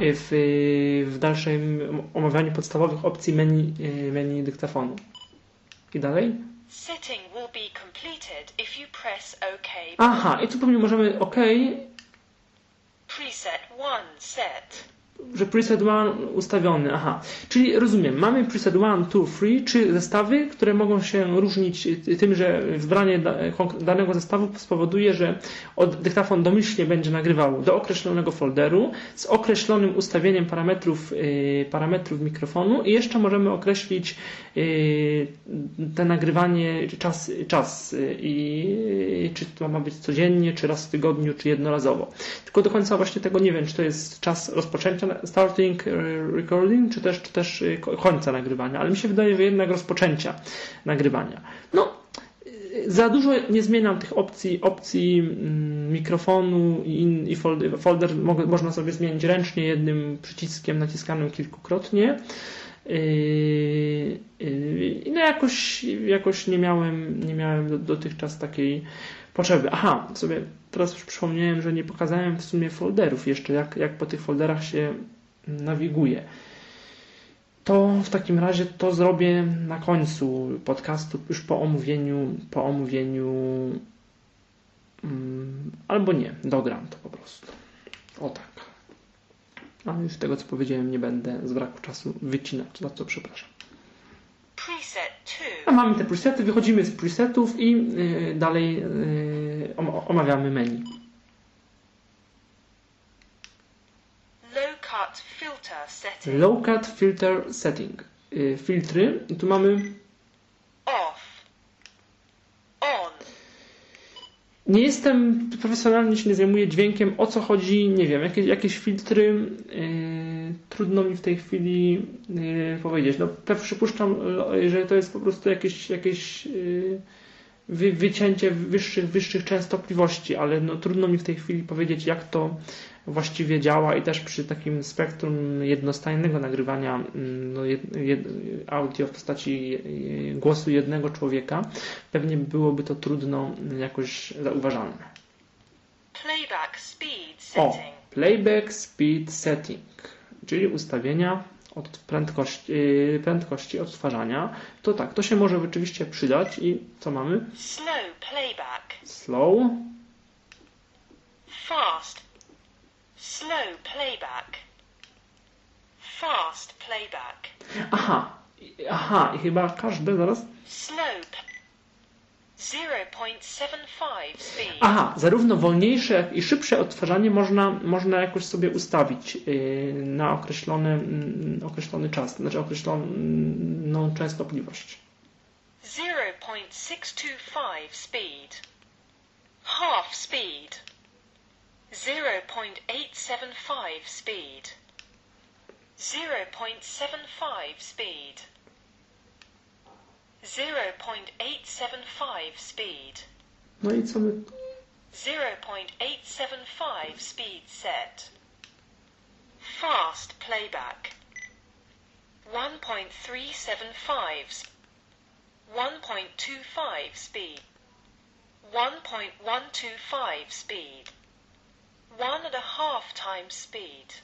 w, w dalszym omawianiu podstawowych opcji menu, menu dyktafonu. I dalej? Setting will be completed if you press OK. Aha, i tu pewnie możemy OK. Preset jeden set. Że preset jeden ustawiony, aha. Czyli rozumiem, mamy preset jeden, dwa, trzy, czy zestawy, które mogą się różnić tym, że wybranie danego zestawu spowoduje, że dyktafon domyślnie będzie nagrywał do określonego folderu z określonym ustawieniem parametrów, parametrów mikrofonu i jeszcze możemy określić te nagrywanie, czas, czas i czy to ma być codziennie, czy raz w tygodniu, czy jednorazowo. Tylko do końca właśnie tego nie wiem, czy to jest czas rozpoczęcia starting recording, czy też, czy też końca nagrywania, ale mi się wydaje, że jednak rozpoczęcia nagrywania. No, za dużo nie zmieniam tych opcji, opcji mikrofonu i, in, i folder, folder mo, można sobie zmienić ręcznie jednym przyciskiem naciskanym kilkukrotnie. I no jakoś, jakoś nie miałem, nie miałem dotychczas takiej potrzeby. Aha, sobie teraz już przypomniałem, że nie pokazałem w sumie folderów jeszcze, jak, jak po tych folderach się nawiguje. To w takim razie to zrobię na końcu podcastu, już po omówieniu, po omówieniu um, albo nie, dogram to po prostu. O tak. A już tego, co powiedziałem, nie będę z braku czasu wycinać, za co przepraszam. A mamy te presety, wychodzimy z presetów i yy, dalej yy, omawiamy menu. Low-cut filter setting. Low-cut filter setting. Yy, filtry. I tu mamy off. On. Nie jestem, profesjonalnie się nie zajmuję dźwiękiem, o co chodzi, nie wiem, jakieś, jakieś filtry, yy, trudno mi w tej chwili yy, powiedzieć. No, przypuszczam, że to jest po prostu jakieś, jakieś yy, wy, wycięcie wyższych, wyższych częstotliwości, ale no, trudno mi w tej chwili powiedzieć, jak to właściwie działa i też przy takim spektrum jednostajnego nagrywania no, jed, jed, audio w postaci głosu jednego człowieka pewnie byłoby to trudno jakoś zauważalne. Playback speed setting. O, playback speed setting, czyli ustawienia od prędkości, prędkości odtwarzania. To tak, to się może rzeczywiście przydać i co mamy? Slow playback. Slow. Fast. Slow playback. fast playback. Aha, aha, i chyba każdy zaraz... Slope. zero przecinek siedemdziesiąt pięć speed. Aha, zarówno wolniejsze, jak i szybsze odtwarzanie można, można jakoś sobie ustawić na określony, określony czas, znaczy określoną częstotliwość. zero przecinek sześćset dwadzieścia pięć speed. Half speed. zero przecinek osiemset siedemdziesiąt pięć speed. zero przecinek siedemdziesiąt pięć speed. zero przecinek osiemset siedemdziesiąt pięć speed. No i co my... zero przecinek osiemset siedemdziesiąt pięć speed set. Fast playback. jeden przecinek trzysta siedemdziesiąt pięć. jeden przecinek dwadzieścia pięć speed. jeden przecinek sto dwadzieścia pięć speed. one and a half times speed.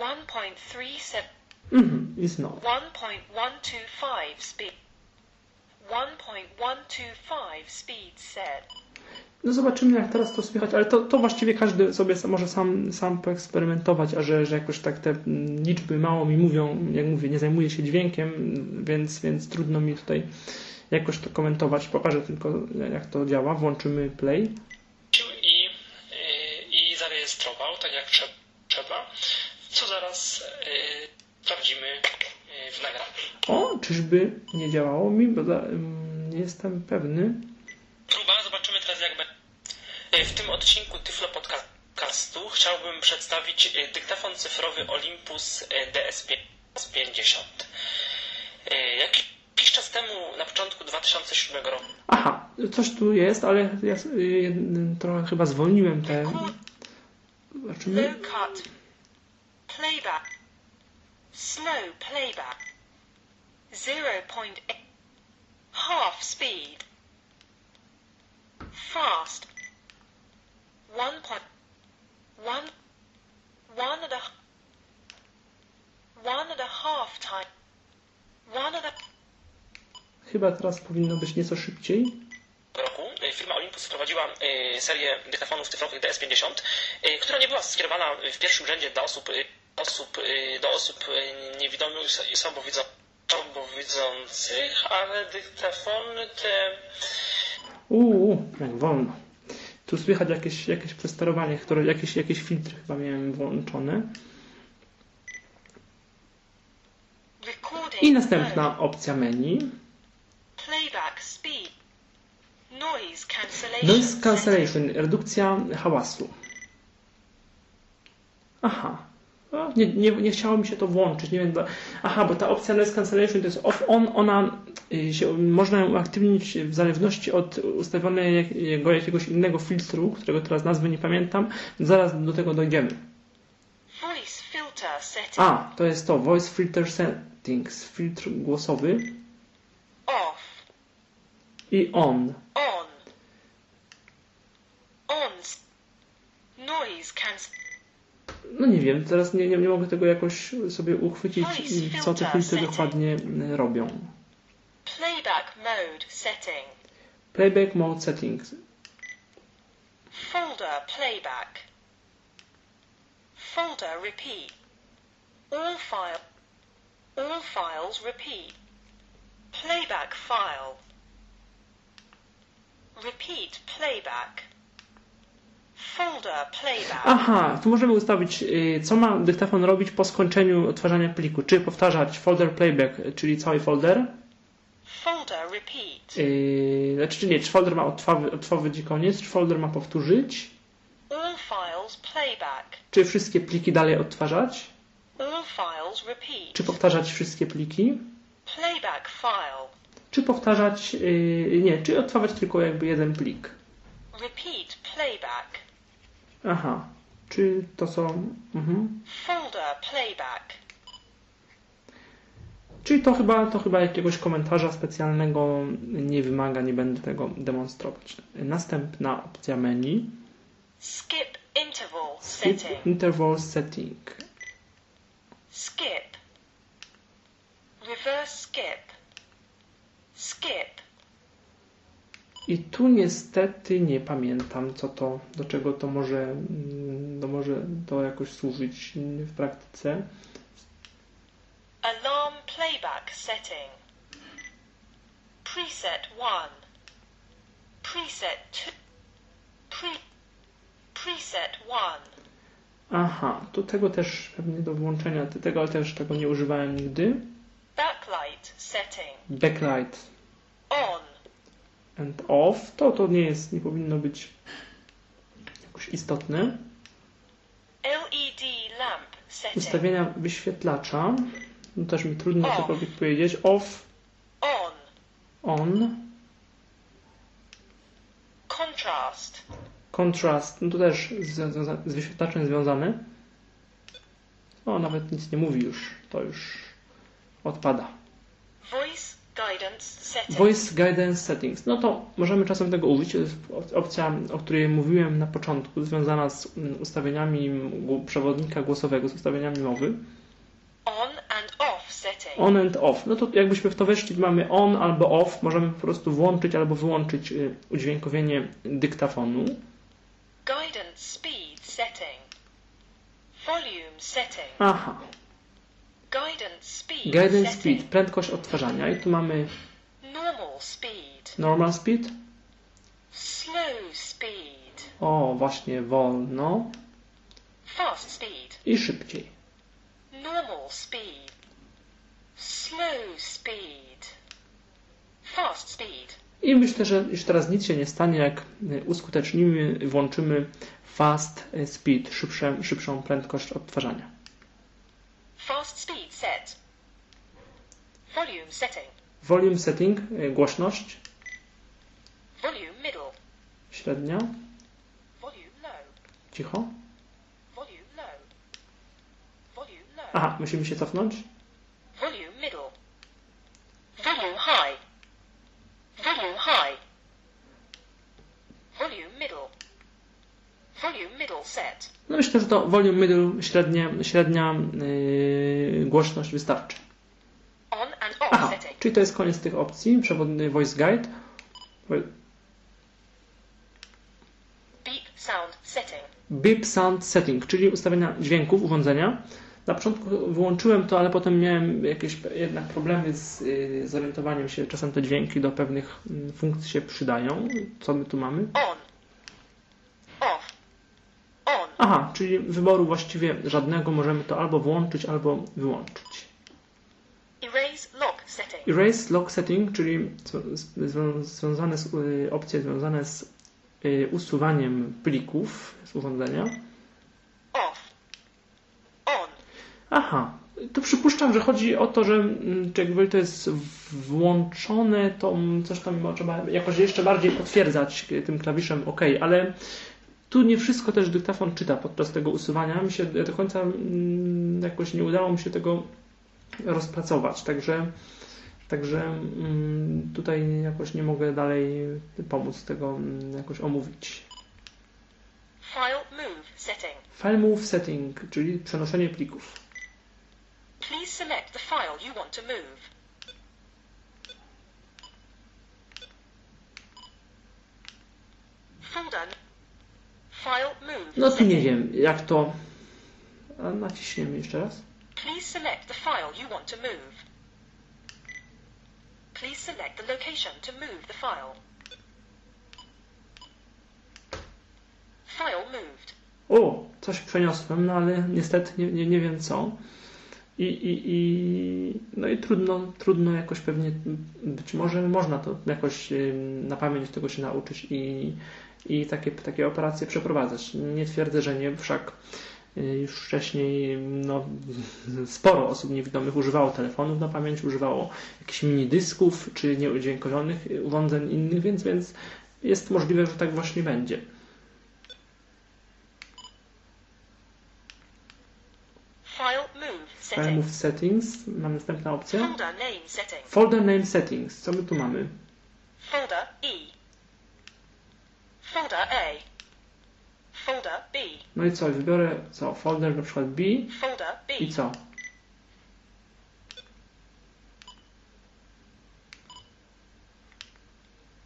one point three seven. Mhm, jest no. one point one two five speed. one point one two five speed set. No zobaczymy, jak teraz to słychać, ale to, to właściwie każdy sobie może sam, sam poeksperymentować, a że, że jakoś tak te liczby mało mi mówią, jak mówię, nie zajmuję się dźwiękiem, więc, więc trudno mi tutaj jakoś to komentować. Pokażę tylko, jak to działa. Włączymy play. I, i, i zarejestrował, tak jak trzeba, co zaraz yy, sprawdzimy yy, w nagraniu. O, czyżby nie działało mi, bo da, nie jestem pewny. Próba, zobaczymy teraz jak będzie. W tym odcinku Tyflo Podcastu chciałbym przedstawić dyktafon cyfrowy Olympus D S pięćdziesiąt. Jakiś czas temu, na początku dwa tysiące siódmego roku. Aha, coś tu jest, ale ja trochę chyba zwolniłem te... Zobaczymy. Low cut. Playback. Slow playback. zero przecinek osiem. Half speed. Fast. One point. One. One and a. One and a half time. One and a. Chyba teraz powinno być nieco szybciej. Roku firma Olympus wprowadziła serię dyktafonów cyfrowych D S pięćdziesiąt, która nie była skierowana w pierwszym rzędzie dla osób, osób, do osób niewidomych i słabowidzących, ale dyktafony te... Uuu, jak wolno. Tu słychać jakieś, jakieś przestarowanie, które, jakieś, jakieś filtry chyba miałem włączone. I następna opcja menu. Playback speed. Noise cancellation. Noise cancellation, redukcja hałasu. Aha. Nie, nie, nie chciało mi się to włączyć. Nie wiem, do... Aha, bo ta opcja noise cancellation to jest off-on, ona się, można ją uaktywnić w zależności od ustawionego jakiegoś innego filtru, którego teraz nazwy nie pamiętam. Zaraz do tego dojdziemy. Voice filter settings. A, to jest to. Voice filter settings. Filtr głosowy. Off. I on. On. On. Noise cancellation. No nie wiem, teraz nie, nie, nie mogę tego jakoś sobie uchwycić, co te filtry dokładnie robią. Playback mode setting. Playback mode settings. Folder playback. Folder repeat. All file. All files repeat. Playback file. Repeat playback. Folder playback. Aha, tu możemy ustawić, co ma dyktafon robić po skończeniu odtwarzania pliku. Czy powtarzać folder playback, czyli cały folder. Folder repeat. Yy, znaczy, czy nie, czy folder ma odtworzyć koniec, czy folder ma powtórzyć. All files playback. Czy wszystkie pliki dalej odtwarzać. All files repeat. Czy powtarzać wszystkie pliki. Playback file. Czy powtarzać, yy, nie, czy odtwarzać tylko jakby jeden plik. Repeat playback. Aha, czy to są... Mhm. Folder playback. Czyli to chyba, to chyba jakiegoś komentarza specjalnego nie wymaga, nie będę tego demonstrować. Następna opcja menu. Skip interval setting. Skip interval setting. Skip. Reverse skip. Skip. I tu niestety nie pamiętam, co to, do czego to może, to może to jakoś służyć w praktyce. setting. Preset one. Preset two. Pre, preset one. Aha, to tego też pewnie do włączenia, tego też tego nie używałem nigdy. Backlight setting. Backlight. On. And off. To to nie jest, nie powinno być jakoś istotne. L E D lamp setting. Ustawienia wyświetlacza. No też mi trudno cokolwiek powiedzieć. Off. On. On. Contrast. Contrast. No to też z, z wyświetlaczem związane. O, nawet nic nie mówi już. To już odpada. Voice guidance settings. Voice guidance settings. No to możemy czasem tego użyć. To jest opcja, o której mówiłem na początku, związana z ustawieniami przewodnika głosowego, z ustawieniami mowy. On and off setting. On and off. No to jakbyśmy w to weszli, mamy on albo off, możemy po prostu włączyć albo wyłączyć udźwiękowienie dyktafonu. Guidance speed setting. Volume setting. Aha. Guidance speed. Guidance speed. Prędkość odtwarzania. I tu mamy normal speed. Normal speed. Slow speed. O, właśnie wolno. Fast speed. I szybciej. Normal speed, slow speed, fast speed. I myślę, że już teraz nic się nie stanie, jak uskutecznimy, włączymy fast speed, szybsze, szybszą prędkość odtwarzania. Fast speed set. Volume setting. Volume setting, głośność. Volume middle. Średnia. Volume low. Cicho. Aha, musimy się cofnąć. Volume middle. Volume high. Volume high. Volume middle. Volume middle set. No myślę, że to volume middle, średnie, średnia yy, głośność wystarczy. On and off. Aha, setting. Czyli to jest koniec tych opcji. Przewodny voice guide. Beep sound setting. Beep sound setting, czyli ustawienia dźwięków, urządzenia. Na początku wyłączyłem to, ale potem miałem jakieś jednak problemy z y, zorientowaniem się. Czasem te dźwięki do pewnych y, funkcji się przydają. Co my tu mamy? On. Off. On. Aha, czyli wyboru właściwie żadnego. Możemy to albo włączyć, albo wyłączyć. Erase lock setting. Erase lock setting, czyli związane z, y, opcje związane z y, usuwaniem plików z urządzenia. Aha, to przypuszczam, że chodzi o to, że czy jakby to jest włączone, to coś tam trzeba jakoś jeszcze bardziej potwierdzać tym klawiszem OK, ale tu nie wszystko też dyktafon czyta podczas tego usuwania. Mi się do końca jakoś nie udało mi się tego rozpracować, także, także tutaj jakoś nie mogę dalej pomóc tego jakoś omówić. File move setting. File move setting, czyli przenoszenie plików. Please select the file you want to move. Folder. File move. No tu nie wiem, jak to. A naciśniemy jeszcze raz. Please select the file you want to move. Please select the location to move the file. File moved. O, coś przeniosłem, no ale niestety nie, nie, nie wiem co. I, i, i, no i trudno, trudno jakoś pewnie, być może można to jakoś na pamięć tego się nauczyć i, i takie, takie operacje przeprowadzać. Nie twierdzę, że nie, wszak już wcześniej no, sporo osób niewidomych używało telefonów na pamięć, używało jakichś mini dysków czy nieudźwiękowionych urządzeń innych, więc, więc jest możliwe, że tak właśnie będzie. File move settings. Mamy następna opcja. Folder name settings. Folder name settings. Co my tu mamy? Folder E. Folder A. Folder B. No i co? Wybiorę co? Folder na przykład B. Folder B. I co?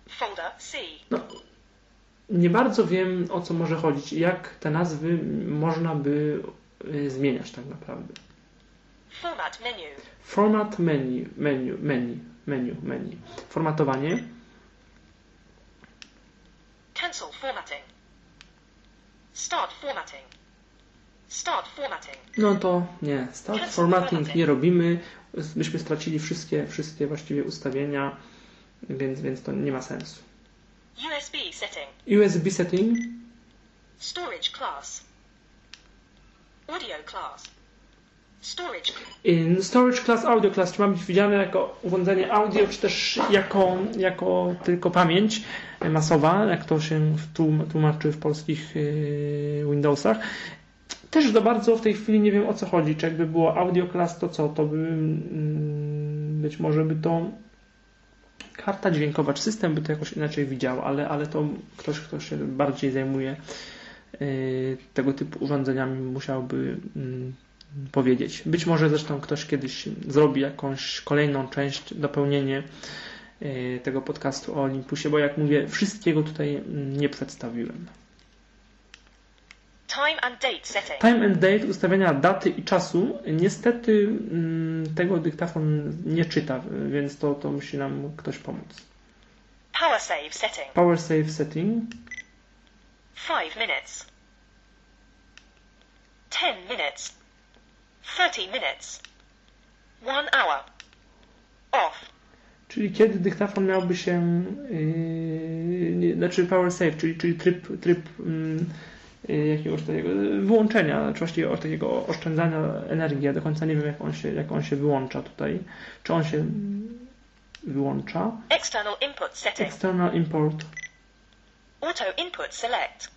Folder C. No, nie bardzo wiem, o co może chodzić i jak te nazwy można by zmieniać tak naprawdę. Format menu. Format menu, menu, menu, menu, menu. Formatowanie. Cancel formatting. Start formatting. Start formatting. No to nie, start formatting, formatting nie robimy. Byśmy stracili wszystkie, wszystkie właściwie ustawienia, więc, więc to nie ma sensu. U S B setting. U S B setting. Storage class. Audio class. Storage. In storage class, audio class, czy ma być widziane jako urządzenie audio, czy też jako, jako tylko pamięć masowa, jak to się tłumaczy w polskich Windowsach. Też za bardzo w tej chwili nie wiem, o co chodzi, czy jakby było audio class, to co, to by, być może by to karta dźwiękowa, czy system by to jakoś inaczej widział, ale, ale to ktoś, kto się bardziej zajmuje tego typu urządzeniami, musiałby powiedzieć. Być może zresztą ktoś kiedyś zrobi jakąś kolejną część, dopełnienie tego podcastu o Olympusie, bo jak mówię, wszystkiego tutaj nie przedstawiłem. Time and date setting. Time and date, ustawienia daty i czasu. Niestety tego dyktafon nie czyta, więc to, to musi nam ktoś pomóc. Power save setting. Power save setting. five minutes. ten minutes. thirty minutes. one hour. Off. Czyli kiedy dyktafon miałby się... Yy, znaczy power save, czyli, czyli tryb, tryb yy, jakiegoś takiego wyłączenia, znaczy właściwie takiego oszczędzania energii. Ja do końca nie wiem, jak on się, jak on się wyłącza tutaj. Czy on się wyłącza? External input setting. External import. Auto input select.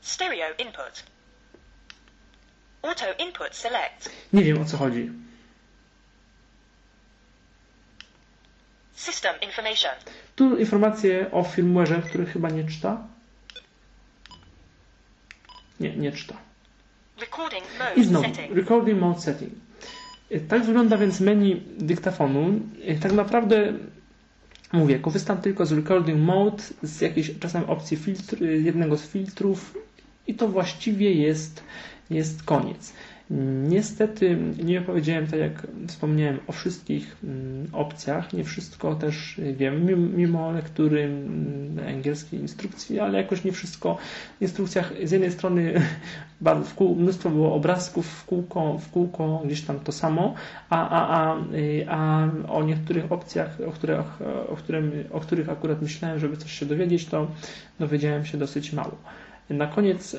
Stereo input. Auto input select. Nie wiem, o co chodzi. System information. Tu informacje o firmware'ze, który chyba nie czyta. Nie, nie czyta. Recording mode. I znowu, setting. Recording mode setting. Tak wygląda więc menu dyktafonu. Tak naprawdę mówię, korzystam tylko z recording mode, z jakiejś czasem opcji filtr, jednego z filtrów i to właściwie jest jest koniec. Niestety nie opowiedziałem, tak jak wspomniałem, o wszystkich opcjach. Nie wszystko też wiem, mimo lektury angielskiej instrukcji, ale jakoś nie wszystko. W instrukcjach z jednej strony w kół, mnóstwo było obrazków, w kółko, w kółko gdzieś tam to samo, a, a, a, a o niektórych opcjach, o których, o, którym, o których akurat myślałem, żeby coś się dowiedzieć, to dowiedziałem się dosyć mało. Na koniec...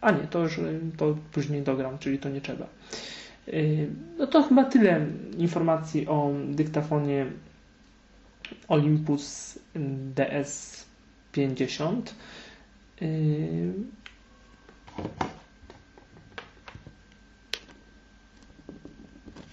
A nie, to już to później dogram, czyli to nie trzeba. No to chyba tyle informacji o dyktafonie Olympus D S pięćdziesiąt.